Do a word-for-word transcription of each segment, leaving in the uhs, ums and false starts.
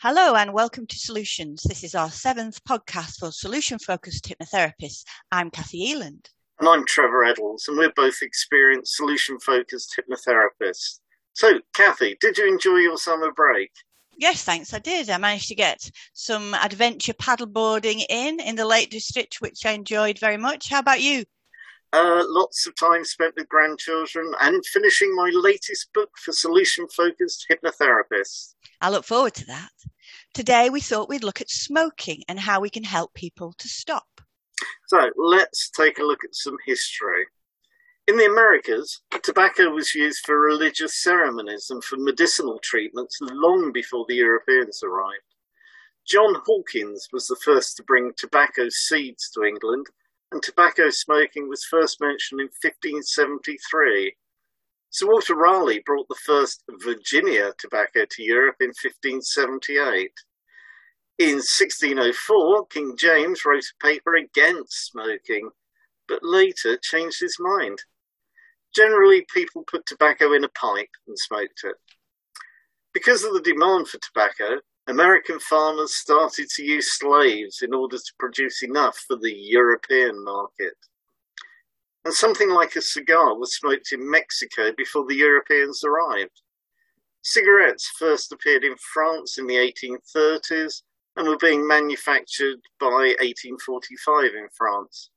Hello and welcome to Solutions. This is our seventh podcast for solution-focused hypnotherapists. I'm Cathy Eland. And I'm Trevor Eddles, and we're both experienced solution-focused hypnotherapists. So, Cathy, did you enjoy your summer break? Yes, thanks, I did. I managed to get some adventure paddleboarding in, in the Lake District, which I enjoyed very much. How about you? Uh, lots of time spent with grandchildren and finishing my latest book for solution-focused hypnotherapists. I look forward to that. Today we thought we'd look at smoking and how we can help people to stop. So let's take a look at some history. In the Americas, tobacco was used for religious ceremonies and for medicinal treatments long before the Europeans arrived. John Hawkins was the first to bring tobacco seeds to England, and tobacco smoking was first mentioned in fifteen seventy-three. Sir Walter Raleigh brought the first Virginia tobacco to Europe in fifteen seventy-eight. In sixteen oh four, King James wrote a paper against smoking, but later changed his mind. Generally, people put tobacco in a pipe and smoked it. Because of the demand for tobacco, American farmers started to use slaves in order to produce enough for the European market. And something like a cigar was smoked in Mexico before the Europeans arrived. Cigarettes first appeared in France in the eighteen thirties and were being manufactured by eighteen forty-five in France.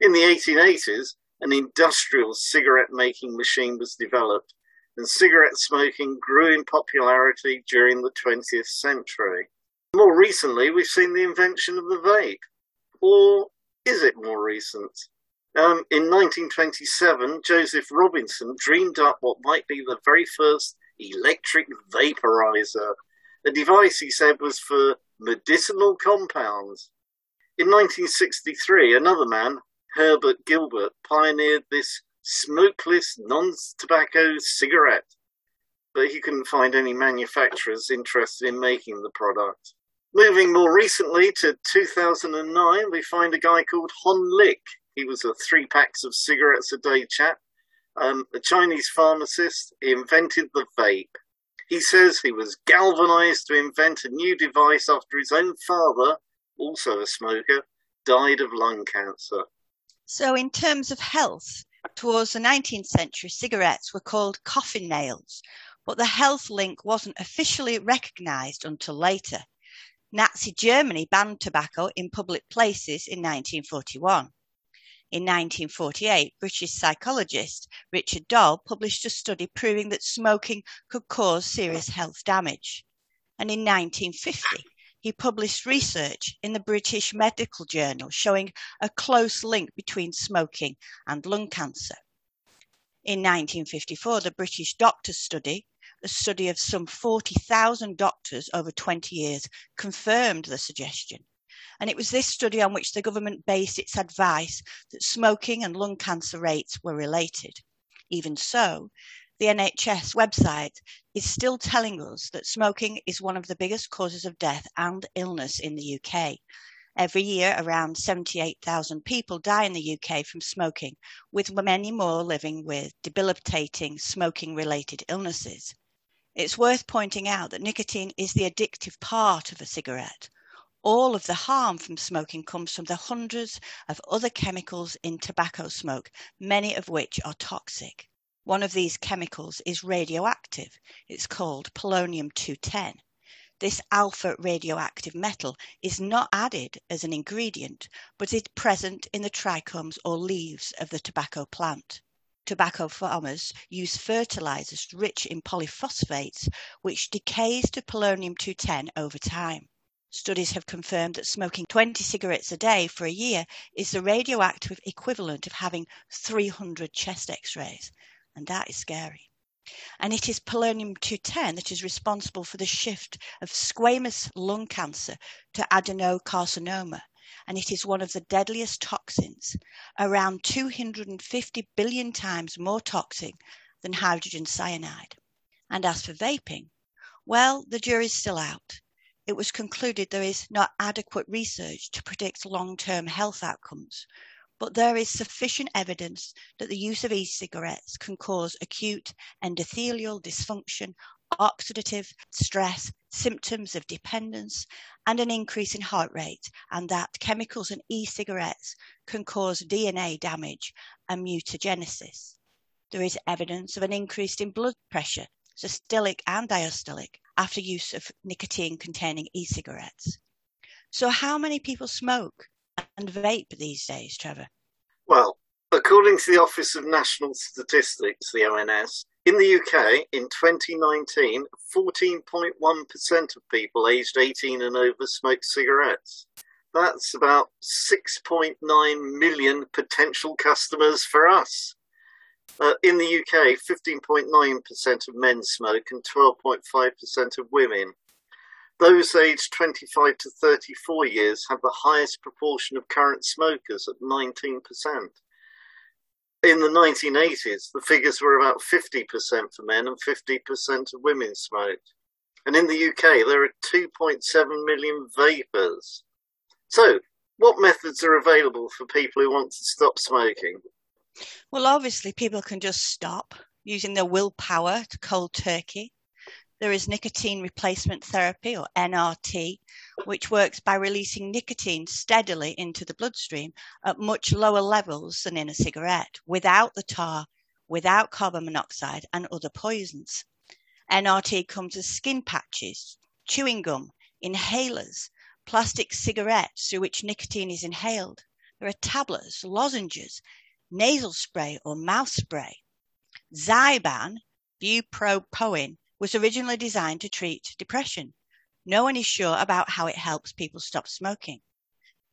In the eighteen eighties, an industrial cigarette-making machine was developed, and cigarette smoking grew in popularity during the twentieth century. More recently, we've seen the invention of the vape. Or is it more recent? Um, in nineteen twenty-seven, Joseph Robinson dreamed up what might be the very first electric vaporizer, a device he said was for medicinal compounds. In nineteen sixty-three, another man, Herbert Gilbert, pioneered this smokeless non-tobacco cigarette, but he couldn't find any manufacturers interested in making the product. Moving more recently to two thousand nine, we find a guy called Hon Lik. He was a three packs of cigarettes a day chap. Um, a Chinese pharmacist invented the vape. He says he was galvanized to invent a new device after his own father, also a smoker, died of lung cancer. So in terms of health, towards the nineteenth century, cigarettes were called coffin nails, but the health link wasn't officially recognized until later. Nazi Germany banned tobacco in public places in nineteen forty-one. In nineteen forty-eight, British psychologist Richard Doll published a study proving that smoking could cause serious health damage. And in nineteen fifty, he published research in the British Medical Journal showing a close link between smoking and lung cancer. In nineteen fifty-four, the British Doctors' Study, a study of some forty thousand doctors over twenty years, confirmed the suggestion. And it was this study on which the government based its advice that smoking and lung cancer rates were related. Even so, the N H S website is still telling us that smoking is one of the biggest causes of death and illness in the U K. Every year, around seventy-eight thousand people die in the U K from smoking, with many more living with debilitating smoking-related illnesses. It's worth pointing out that nicotine is the addictive part of a cigarette. All of the harm from smoking comes from the hundreds of other chemicals in tobacco smoke, many of which are toxic. One of these chemicals is radioactive. It's called polonium two ten. This alpha radioactive metal is not added as an ingredient, but is present in the trichomes or leaves of the tobacco plant. Tobacco farmers use fertilizers rich in polyphosphates, which decays to polonium two ten over time. Studies have confirmed that smoking twenty cigarettes a day for a year is the radioactive equivalent of having three hundred chest x-rays, and that is scary. And it is polonium two ten that is responsible for the shift of squamous lung cancer to adenocarcinoma, and it is one of the deadliest toxins, around two hundred fifty billion times more toxic than hydrogen cyanide. And as for vaping, well, the jury's still out. It was concluded there is not adequate research to predict long-term health outcomes, but there is sufficient evidence that the use of e-cigarettes can cause acute endothelial dysfunction, oxidative stress, symptoms of dependence, and an increase in heart rate, and that chemicals and e-cigarettes can cause D N A damage and mutagenesis. There is evidence of an increase in blood pressure, systolic and diastolic, after use of nicotine-containing e-cigarettes. So how many people smoke and vape these days, Trevor? Well, according to the Office of National Statistics, the O N S, in the U K, in twenty nineteen, fourteen point one percent of people aged eighteen and over smoked cigarettes. That's about six point nine million potential customers for us. Uh, in the U K, fifteen point nine percent of men smoke and twelve point five percent of women. Those aged twenty-five to thirty-four years have the highest proportion of current smokers at nineteen percent. In the nineteen eighties, the figures were about fifty percent for men and fifty percent of women smoked. And in the U K, there are two point seven million vapers. So, what methods are available for people who want to stop smoking? Well, obviously, people can just stop using their willpower to cold turkey. There is nicotine replacement therapy, or N R T, which works by releasing nicotine steadily into the bloodstream at much lower levels than in a cigarette, without the tar, without carbon monoxide and other poisons. N R T comes as skin patches, chewing gum, inhalers, plastic cigarettes through which nicotine is inhaled. There are tablets, lozenges, nasal spray or mouth spray. Zyban, bupropion, was originally designed to treat depression. No one is sure about how it helps people stop smoking.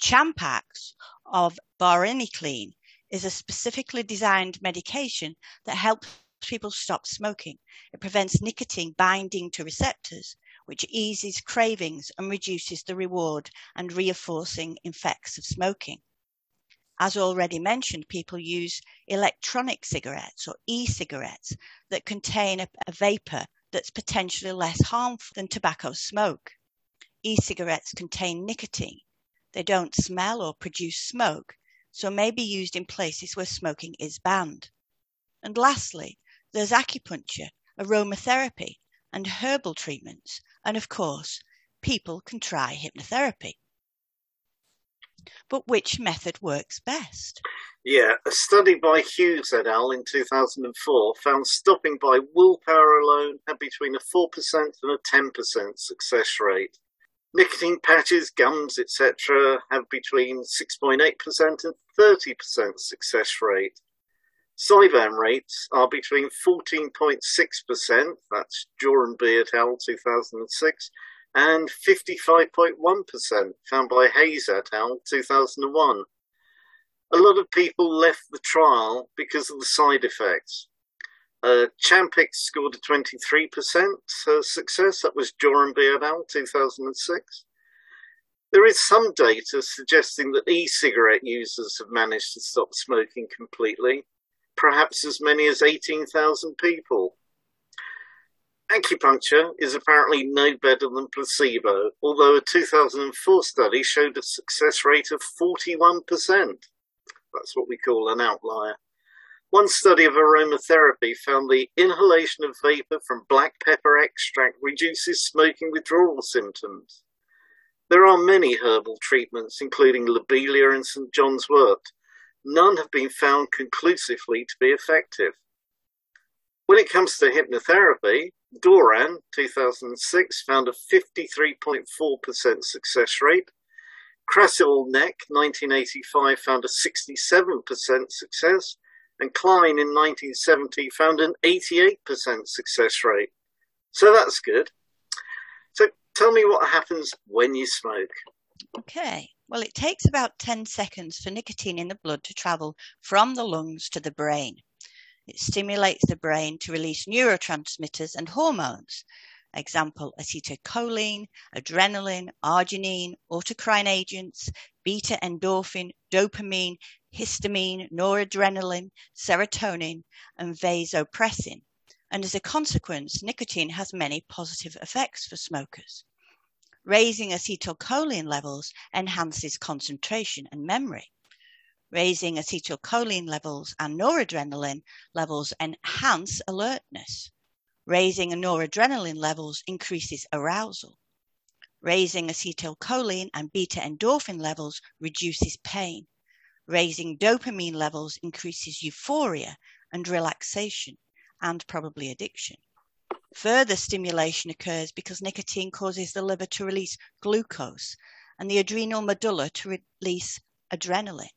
Champax of varenicline is a specifically designed medication that helps people stop smoking. It prevents nicotine binding to receptors, which eases cravings and reduces the reward and reinforcing effects of smoking. As already mentioned, people use electronic cigarettes or e-cigarettes that contain a, a vapor that's potentially less harmful than tobacco smoke. E-cigarettes contain nicotine. They don't smell or produce smoke, so may be used in places where smoking is banned. And lastly, there's acupuncture, aromatherapy, and herbal treatments. And of course, people can try hypnotherapy. But which method works best? Yeah, a study by Hughes et al. In two thousand four found stopping by willpower alone had between a four percent and a ten percent success rate. Nicotine patches, gums, et cetera have between six point eight percent and thirty percent success rate. Zyban rates are between fourteen point six percent, that's Jorenby et al. two thousand six, and fifty-five point one percent found by Hayes et al. two thousand one. A lot of people left the trial because of the side effects. Uh, Champix scored a twenty-three percent uh, success, that was Jorenby et al. two thousand six. There is some data suggesting that e-cigarette users have managed to stop smoking completely, perhaps as many as eighteen thousand people. Acupuncture is apparently no better than placebo, although a two thousand four study showed a success rate of forty-one percent. That's what we call an outlier. One study of aromatherapy found the inhalation of vapour from black pepper extract reduces smoking withdrawal symptoms. There are many herbal treatments, including lobelia and Saint John's wort. None have been found conclusively to be effective. When it comes to hypnotherapy, Doran, two thousand six, found a fifty-three point four percent success rate. Krasilnek, nineteen eighty-five, found a sixty-seven percent success. And Klein in nineteen seventy found an eighty-eight percent success rate. So that's good. So tell me what happens when you smoke. Okay. Well, it takes about ten seconds for nicotine in the blood to travel from the lungs to the brain. It stimulates the brain to release neurotransmitters and hormones, example, acetylcholine, adrenaline, arginine, autocrine agents, beta endorphin, dopamine, histamine, noradrenaline, serotonin, and vasopressin. And as a consequence, nicotine has many positive effects for smokers. Raising acetylcholine levels enhances concentration and memory. Raising acetylcholine levels and noradrenaline levels enhance alertness. Raising noradrenaline levels increases arousal. Raising acetylcholine and beta endorphin levels reduces pain. Raising dopamine levels increases euphoria and relaxation, and probably addiction. Further stimulation occurs because nicotine causes the liver to release glucose and the adrenal medulla to release adrenaline.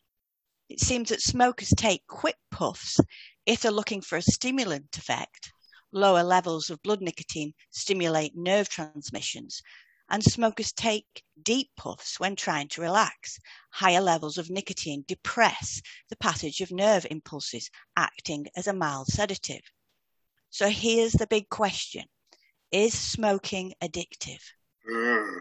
It seems that smokers take quick puffs if they're looking for a stimulant effect. Lower levels of blood nicotine stimulate nerve transmissions, and smokers take deep puffs when trying to relax. Higher levels of nicotine depress the passage of nerve impulses, acting as a mild sedative. So here's the big question. Is smoking addictive? Mm.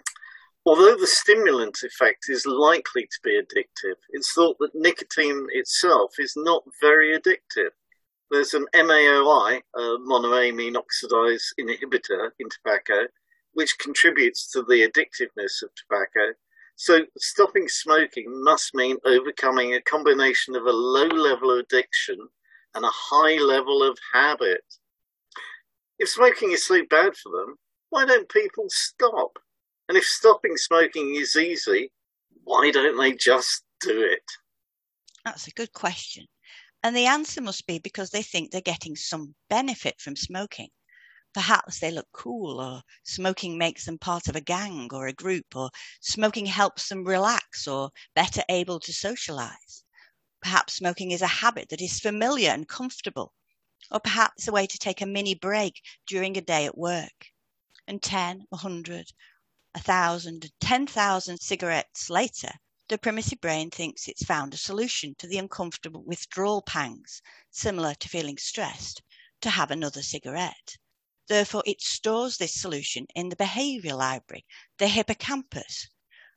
Although the stimulant effect is likely to be addictive, it's thought that nicotine itself is not very addictive. There's an M A O I, a monoamine oxidase inhibitor in tobacco, which contributes to the addictiveness of tobacco. So stopping smoking must mean overcoming a combination of a low level of addiction and a high level of habit. If smoking is so bad for them, why don't people stop? And if stopping smoking is easy, why don't they just do it? That's a good question. And the answer must be because they think they're getting some benefit from smoking. Perhaps they look cool, or smoking makes them part of a gang or a group, or smoking helps them relax or better able to socialise. Perhaps smoking is a habit that is familiar and comfortable, or perhaps a way to take a mini break during a day at work. And ten, a hundred, a thousand, ten thousand cigarettes later, the primitive brain thinks it's found a solution to the uncomfortable withdrawal pangs, similar to feeling stressed, to have another cigarette. Therefore, it stores this solution in the behaviour library, the hippocampus.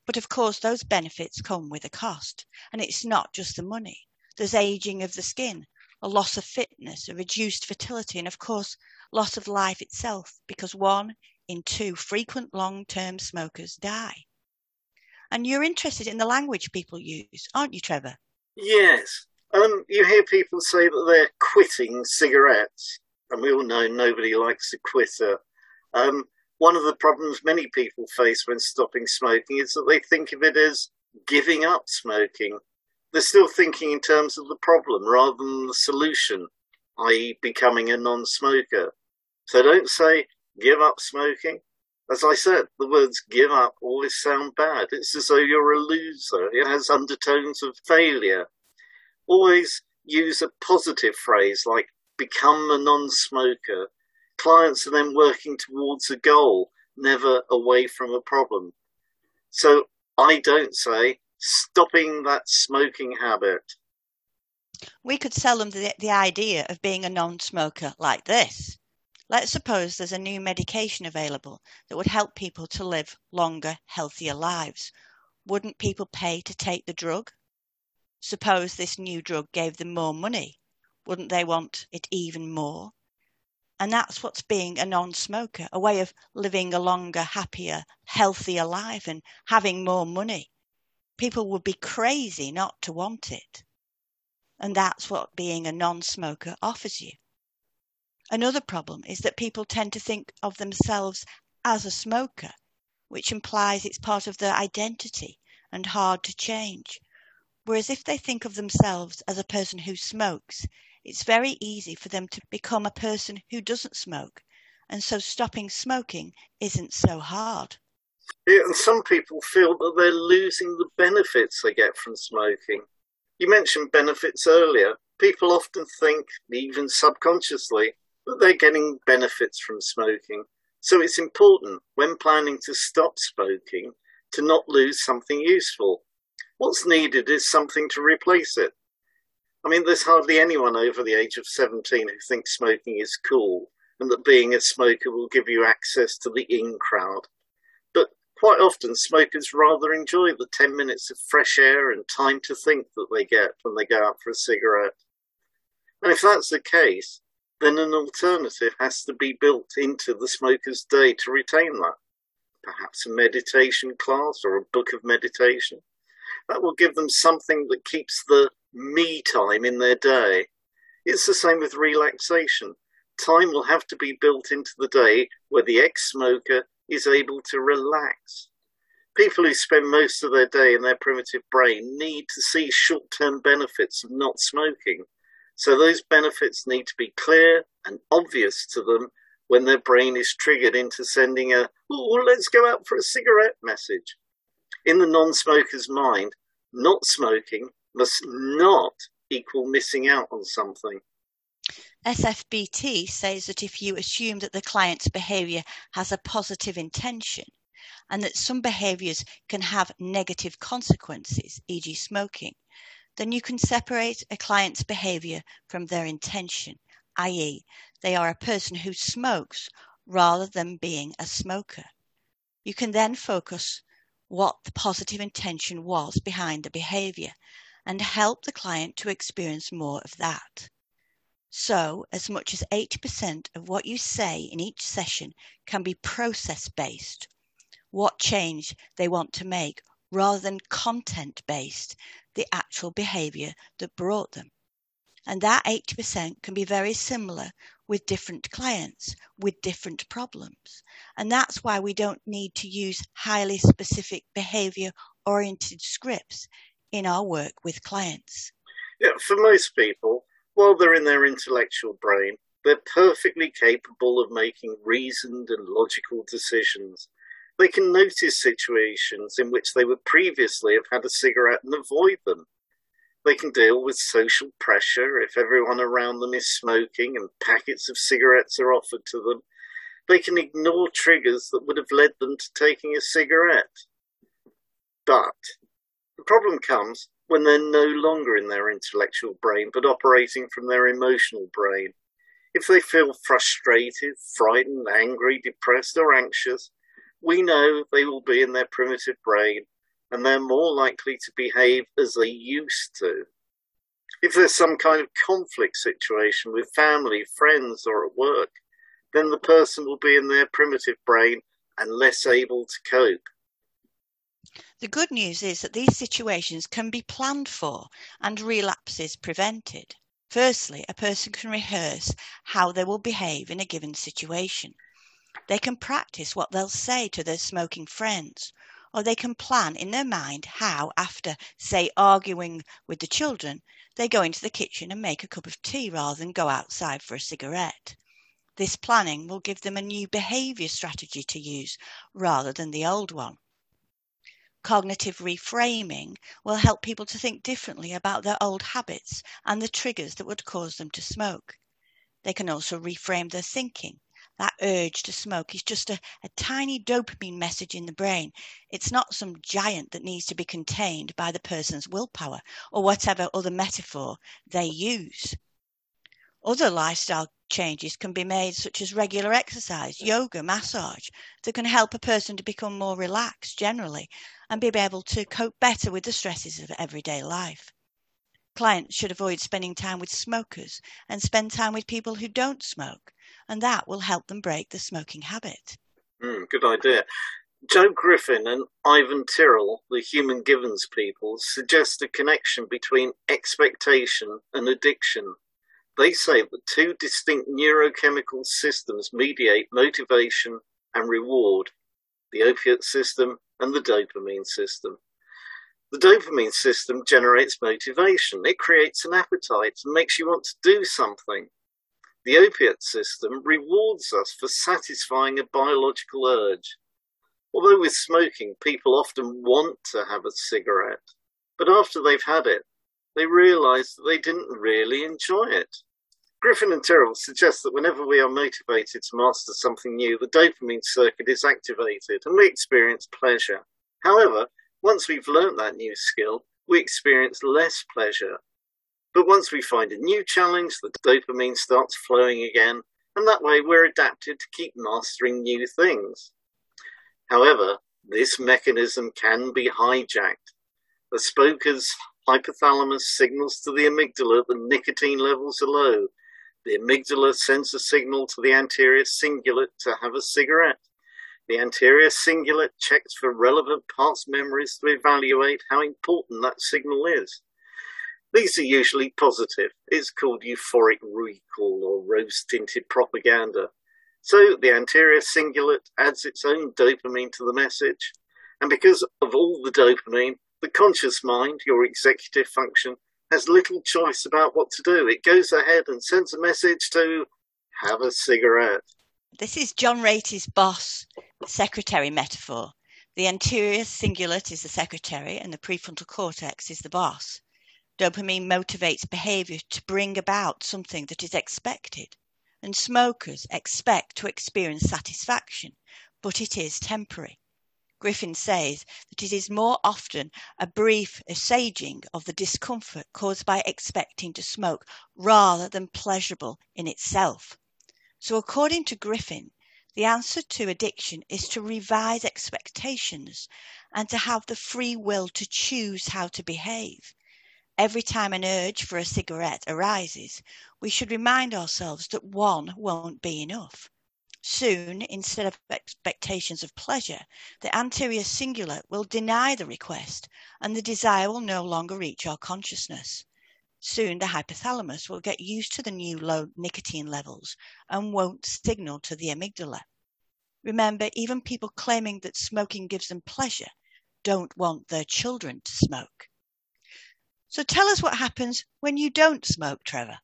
But of course, those benefits come with a cost, and it's not just the money. There's ageing of the skin, a loss of fitness, a reduced fertility, and of course, loss of life itself, because one in two frequent long-term smokers die. And you're interested in the language people use, aren't you, Trevor? Yes. Um, you hear people say that they're quitting cigarettes. And we all know nobody likes a quitter. Um, one of the problems many people face when stopping smoking is that they think of it as giving up smoking. They're still thinking in terms of the problem rather than the solution, that is becoming a non-smoker. So don't say, give up smoking. As I said, the words give up always sound bad. It's as though you're a loser. It has undertones of failure. Always use a positive phrase like become a non-smoker. Clients are then working towards a goal, never away from a problem. So I don't say stopping that smoking habit. We could sell them the, the idea of being a non-smoker like this. Let's suppose there's a new medication available that would help people to live longer, healthier lives. Wouldn't people pay to take the drug? Suppose this new drug gave them more money. Wouldn't they want it even more? And that's what's being a non-smoker, a way of living a longer, happier, healthier life and having more money. People would be crazy not to want it. And that's what being a non-smoker offers you. Another problem is that people tend to think of themselves as a smoker, which implies it's part of their identity and hard to change. Whereas if they think of themselves as a person who smokes, it's very easy for them to become a person who doesn't smoke, and so stopping smoking isn't so hard. Yeah, and some people feel that they're losing the benefits they get from smoking. You mentioned benefits earlier. People often think, even subconsciously, that they're getting benefits from smoking. So it's important, when planning to stop smoking, to not lose something useful. What's needed is something to replace it. I mean, there's hardly anyone over the age of seventeen who thinks smoking is cool and that being a smoker will give you access to the in crowd. But quite often, smokers rather enjoy the ten minutes of fresh air and time to think that they get when they go out for a cigarette. And if that's the case, then an alternative has to be built into the smoker's day to retain that. Perhaps a meditation class or a book of meditation. That will give them something that keeps the me time in their day. It's the same with relaxation. time will have to be built into the day where the ex-smoker is able to relax. People who spend most of their day in their primitive brain need to see short-term benefits of not smoking, so those benefits need to be clear and obvious to them when their brain is triggered into sending a, oh, let's go out for a cigarette message. In the non-smoker's mind, not smoking must not equal missing out on something. S F B T says that if you assume that the client's behaviour has a positive intention and that some behaviours can have negative consequences, for example, smoking, then you can separate a client's behaviour from their intention, that is, they are a person who smokes rather than being a smoker. You can then focus what the positive intention was behind the behaviour and help the client to experience more of that. So, as much as eighty percent of what you say in each session can be process-based, what change they want to make, rather than content-based, the actual behaviour that brought them. And that eighty percent can be very similar with different clients, with different problems. And that's why we don't need to use highly specific behaviour-oriented scripts in our work with clients. Yeah, for most people, while they're in their intellectual brain, they're perfectly capable of making reasoned and logical decisions. They can notice situations in which they would previously have had a cigarette and avoid them. They can deal with social pressure if everyone around them is smoking and packets of cigarettes are offered to them. They can ignore triggers that would have led them to taking a cigarette. But the problem comes when they're no longer in their intellectual brain, but operating from their emotional brain. If they feel frustrated, frightened, angry, depressed or anxious, we know they will be in their primitive brain and they're more likely to behave as they used to. If there's some kind of conflict situation with family, friends or at work, then the person will be in their primitive brain and less able to cope. The good news is that these situations can be planned for and relapses prevented. Firstly, a person can rehearse how they will behave in a given situation. They can practice what they'll say to their smoking friends, or they can plan in their mind how, after, say, arguing with the children, they go into the kitchen and make a cup of tea rather than go outside for a cigarette. This planning will give them a new behaviour strategy to use rather than the old one. Cognitive reframing will help people to think differently about their old habits and the triggers that would cause them to smoke. They can also reframe their thinking. That urge to smoke is just a, a tiny dopamine message in the brain. It's not some giant that needs to be contained by the person's willpower or whatever other metaphor they use. Other lifestyle changes can be made, such as regular exercise, yoga, massage, that can help a person to become more relaxed generally and be able to cope better with the stresses of everyday life. Clients should avoid spending time with smokers and spend time with people who don't smoke, and that will help them break the smoking habit. Mm, good idea. Joe Griffin and Ivan Tyrrell, the Human Givens people, suggest a connection between expectation and addiction. They say that two distinct neurochemical systems mediate motivation and reward, the opiate system and the dopamine system. The dopamine system generates motivation. It creates an appetite and makes you want to do something. The opiate system rewards us for satisfying a biological urge. Although with smoking, people often want to have a cigarette, but after they've had it, they realise that they didn't really enjoy it. Griffin and Tyrrell suggest that whenever we are motivated to master something new, the dopamine circuit is activated and we experience pleasure. However, once we've learnt that new skill, we experience less pleasure. But once we find a new challenge, the dopamine starts flowing again, and that way we're adapted to keep mastering new things. However, this mechanism can be hijacked. The smoker's hypothalamus signals to the amygdala that nicotine levels are low. The amygdala sends a signal to the anterior cingulate to have a cigarette. The anterior cingulate checks for relevant past memories to evaluate how important that signal is. These are usually positive. It's called euphoric recall or rose-tinted propaganda. So the anterior cingulate adds its own dopamine to the message. And because of all the dopamine, the conscious mind, your executive function, has little choice about what to do. It goes ahead and sends a message to have a cigarette. This is John Ratey's boss secretary metaphor. The anterior cingulate is the secretary and the prefrontal cortex is the boss. Dopamine motivates behaviour to bring about something that is expected. And smokers expect to experience satisfaction, but it is temporary. Griffin says that it is more often a brief assuaging of the discomfort caused by expecting to smoke rather than pleasurable in itself. So according to Griffin, the answer to addiction is to revise expectations and to have the free will to choose how to behave. Every time an urge for a cigarette arises, we should remind ourselves that one won't be enough. Soon, instead of expectations of pleasure, the anterior cingulate will deny the request and the desire will no longer reach our consciousness. Soon, the hypothalamus will get used to the new low nicotine levels and won't signal to the amygdala. Remember, even people claiming that smoking gives them pleasure don't want their children to smoke. So tell us what happens when you don't smoke, Trevor.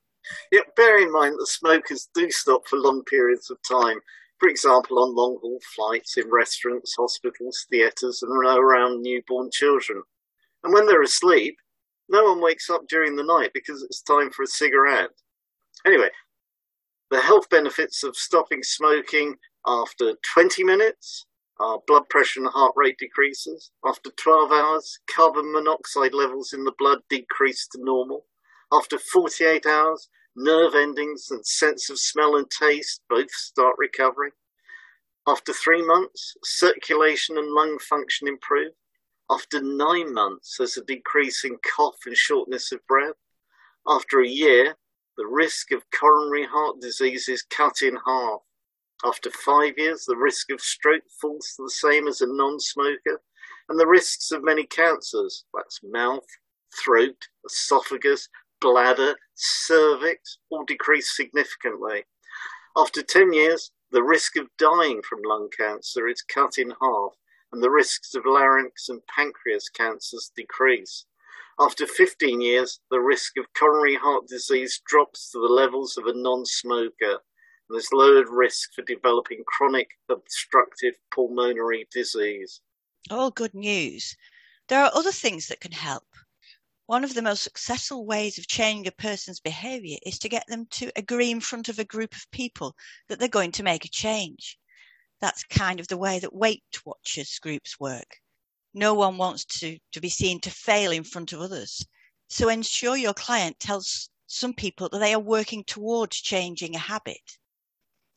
Yeah, bear in mind that smokers do stop for long periods of time, for example on long-haul flights, in restaurants, hospitals, theatres and around newborn children. And when they're asleep, no one wakes up during the night because it's time for a cigarette. Anyway, the health benefits of stopping smoking after twenty minutes are blood pressure and heart rate decreases. After twelve hours, carbon monoxide levels in the blood decrease to normal. After forty-eight hours, nerve endings and sense of smell and taste both start recovering. After three months, circulation and lung function improve. After nine months, there's a decrease in cough and shortness of breath. After a year, the risk of coronary heart disease is cut in half. After five years, the risk of stroke falls to the same as a non-smoker, and the risks of many cancers, that's mouth, throat, esophagus, bladder, cervix, all decrease significantly. After ten years, the risk of dying from lung cancer is cut in half, and the risks of larynx and pancreas cancers decrease. After fifteen years, the risk of coronary heart disease drops to the levels of a non-smoker, and there's lowered risk for developing chronic obstructive pulmonary disease. All good news. There are other things that can help. One of the most successful ways of changing a person's behaviour is to get them to agree in front of a group of people that they're going to make a change. That's kind of the way that Weight Watchers groups work. No one wants to, to be seen to fail in front of others. So ensure your client tells some people that they are working towards changing a habit.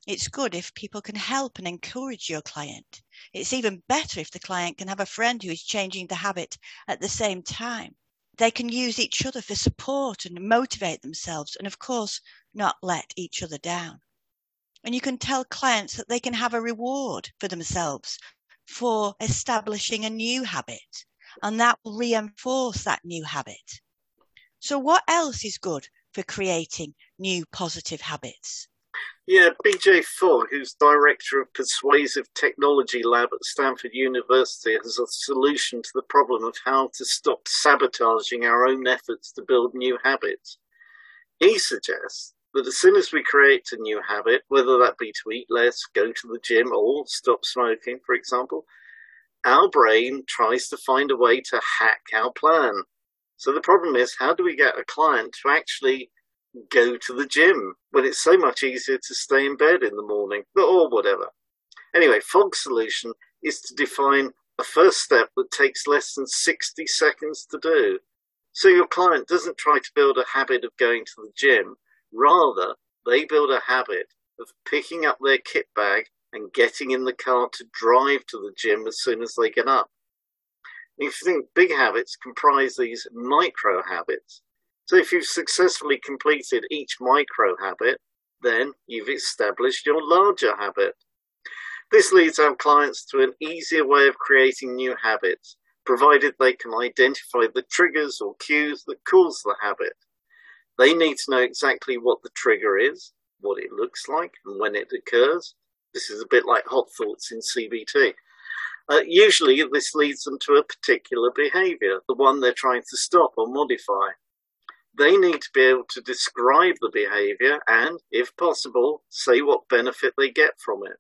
It's good if people can help and encourage your client. It's even better if the client can have a friend who is changing the habit at the same time. They can use each other for support and motivate themselves and, of course, not let each other down. And you can tell clients that they can have a reward for themselves for establishing a new habit, and that will reinforce that new habit. So what else is good for creating new positive habits? Yeah, B J Fogg, who's Director of Persuasive Technology Lab at Stanford University, has a solution to the problem of how to stop sabotaging our own efforts to build new habits. He suggests that as soon as we create a new habit, whether that be to eat less, go to the gym, or stop smoking, for example, our brain tries to find a way to hack our plan. So the problem is, how do we get a client to actually go to the gym when it's so much easier to stay in bed in the morning or whatever? Anyway, Fogg's solution is to define a first step that takes less than sixty seconds to do. So your client doesn't try to build a habit of going to the gym. Rather, they build a habit of picking up their kit bag and getting in the car to drive to the gym as soon as they get up. If you think big habits comprise these micro habits, so if you've successfully completed each micro habit, then you've established your larger habit. This leads our clients to an easier way of creating new habits, provided they can identify the triggers or cues that cause the habit. They need to know exactly what the trigger is, what it looks like, and when it occurs. This is a bit like hot thoughts in C B T. Uh, usually, this leads them to a particular behavior, the one they're trying to stop or modify. They need to be able to describe the behavior and, if possible, say what benefit they get from it.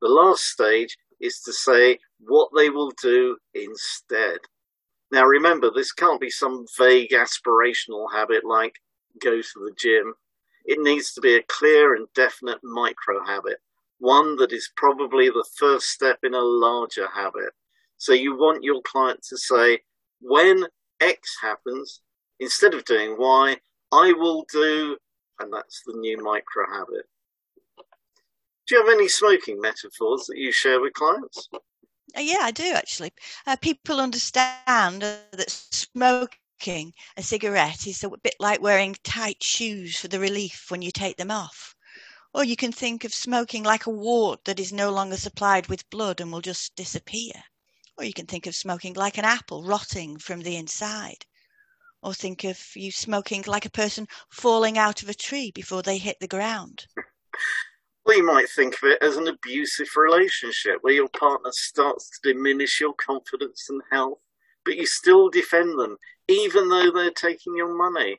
The last stage is to say what they will do instead. Now, remember, this can't be some vague aspirational habit like go to the gym. It needs to be a clear and definite micro-habit, one that is probably the first step in a larger habit. So you want your client to say, when X happens, instead of doing Y, I will do, and that's the new micro-habit. Do you have any smoking metaphors that you share with clients? Yeah, I do, actually. Uh, people understand that smoking a cigarette is a bit like wearing tight shoes for the relief when you take them off. Or you can think of smoking like a wart that is no longer supplied with blood and will just disappear. Or you can think of smoking like an apple rotting from the inside. Or think of you smoking like a person falling out of a tree before they hit the ground. Well, you might think of it as an abusive relationship where your partner starts to diminish your confidence and health, but you still defend them, even though they're taking your money.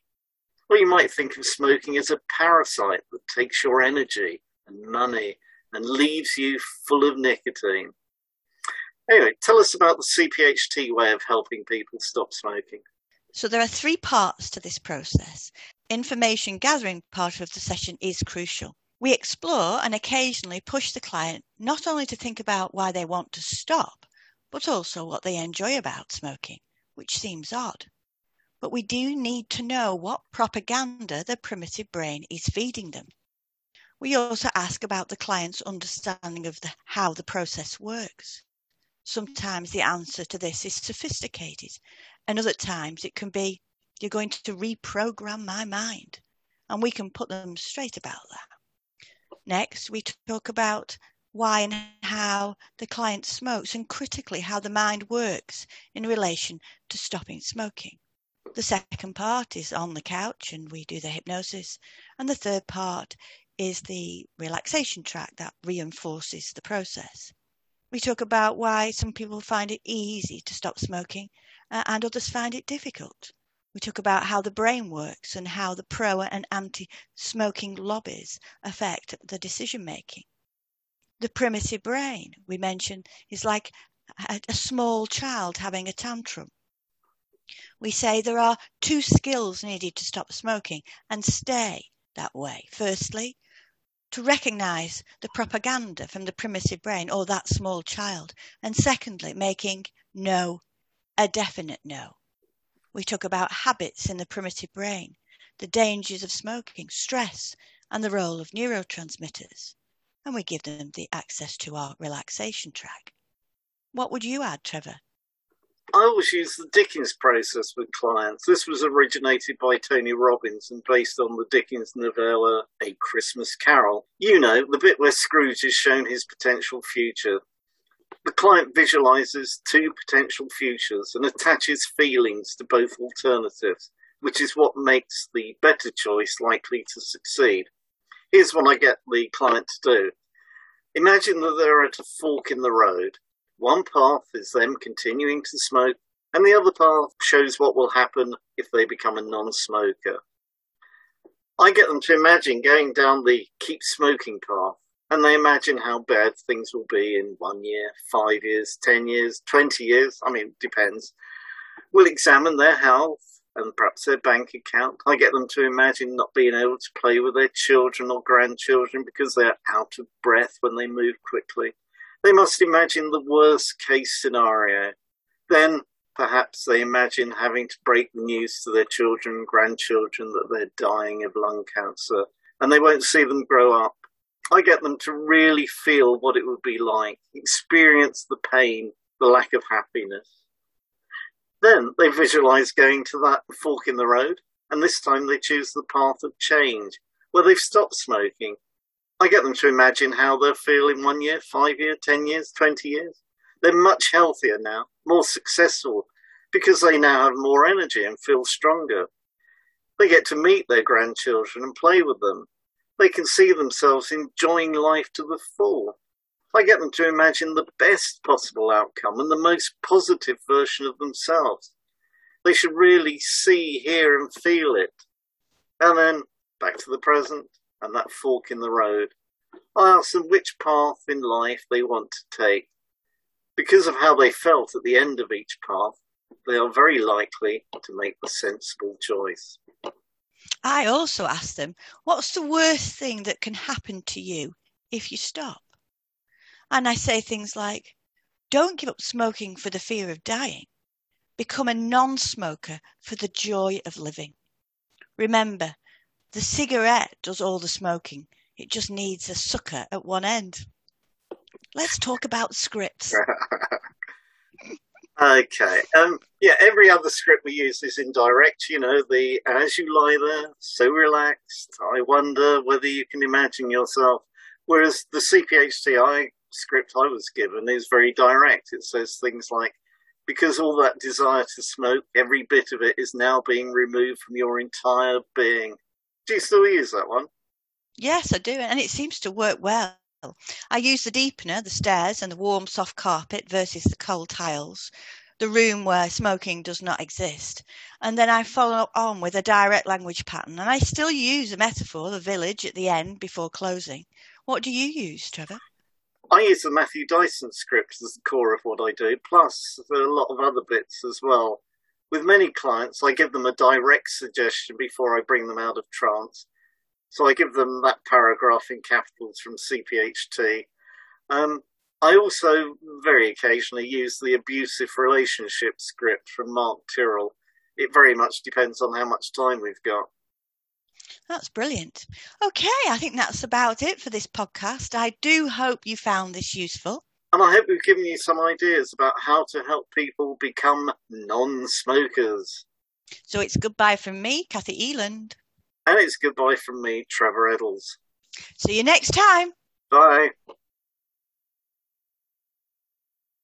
Or you might think of smoking as a parasite that takes your energy and money and leaves you full of nicotine. Anyway, tell us about the C P H T way of helping people stop smoking. So there are three parts to this process. Information gathering part of the session is crucial. We explore and occasionally push the client not only to think about why they want to stop, but also what they enjoy about smoking, which seems odd. But we do need to know what propaganda the primitive brain is feeding them. We also ask about the client's understanding of the, how the process works. Sometimes the answer to this is sophisticated, and other times it can be, you're going to reprogram my mind, and we can put them straight about that. Next, we talk about why and how the client smokes and critically how the mind works in relation to stopping smoking. The second part is on the couch and we do the hypnosis. And the third part is the relaxation track that reinforces the process. We talk about why some people find it easy to stop smoking uh, and others find it difficult. We talk about how the brain works and how the pro and anti-smoking lobbies affect the decision-making. The primitive brain, we mention, is like a, a small child having a tantrum. We say there are two skills needed to stop smoking and stay that way. Firstly, to recognise the propaganda from the primitive brain or that small child. And secondly, making no a definite no. We talk about habits in the primitive brain, the dangers of smoking, stress, and the role of neurotransmitters. And we give them the access to our relaxation track. What would you add, Trevor? I always use the Dickens process with clients. This was originated by Tony Robbins and based on the Dickens novella, A Christmas Carol. You know, the bit where Scrooge is shown his potential future. The client visualizes two potential futures and attaches feelings to both alternatives, which is what makes the better choice likely to succeed. Here's what I get the client to do. Imagine that they're at a fork in the road. One path is them continuing to smoke, and the other path shows what will happen if they become a non-smoker. I get them to imagine going down the keep smoking path. And they imagine how bad things will be in one year, five years, ten years, twenty years. I mean, it depends. We'll examine their health and perhaps their bank account. I get them to imagine not being able to play with their children or grandchildren because they're out of breath when they move quickly. They must imagine the worst case scenario. Then perhaps they imagine having to break the news to their children and grandchildren that they're dying of lung cancer and they won't see them grow up. I get them to really feel what it would be like, experience the pain, the lack of happiness. Then they visualise going to that fork in the road, and this time they choose the path of change, where they've stopped smoking. I get them to imagine how they'll feel in one year, five years, ten years, twenty years. They're much healthier now, more successful, because they now have more energy and feel stronger. They get to meet their grandchildren and play with them. They can see themselves enjoying life to the full. I get them to imagine the best possible outcome and the most positive version of themselves. They should really see, hear and feel it. And then back to the present and that fork in the road. I ask them which path in life they want to take. Because of how they felt at the end of each path, they are very likely to make the sensible choice. I also ask them, what's the worst thing that can happen to you if you stop? And I say things like, don't give up smoking for the fear of dying. Become a non-smoker for the joy of living. Remember, the cigarette does all the smoking. It just needs a sucker at one end. Let's talk about scripts. Okay. Um, yeah, every other script we use is indirect. You know, the as you lie there, so relaxed, I wonder whether you can imagine yourself. Whereas the C P H T I script I was given is very direct. It says things like, because all that desire to smoke, every bit of it is now being removed from your entire being. Do you still use that one? Yes, I do, and it seems to work well. I use the deepener, the stairs and the warm soft carpet versus the cold tiles, the room where smoking does not exist, and then I follow on with a direct language pattern, and I still use a metaphor, the village, at the end before closing. What do you use, Trevor? I use the Matthew Dyson script as the core of what I do, plus a lot of other bits as well. With many clients, I give them a direct suggestion before I bring them out of trance. So I give them that paragraph in capitals from C P H T. Um, I also very occasionally use the abusive relationship script from Mark Tyrrell. It very much depends on how much time we've got. That's brilliant. Okay, I think that's about it for this podcast. I do hope you found this useful. And I hope we've given you some ideas about how to help people become non-smokers. So it's goodbye from me, Cathy Eland. And it's goodbye from me, Trevor Eddles. See you next time. Bye.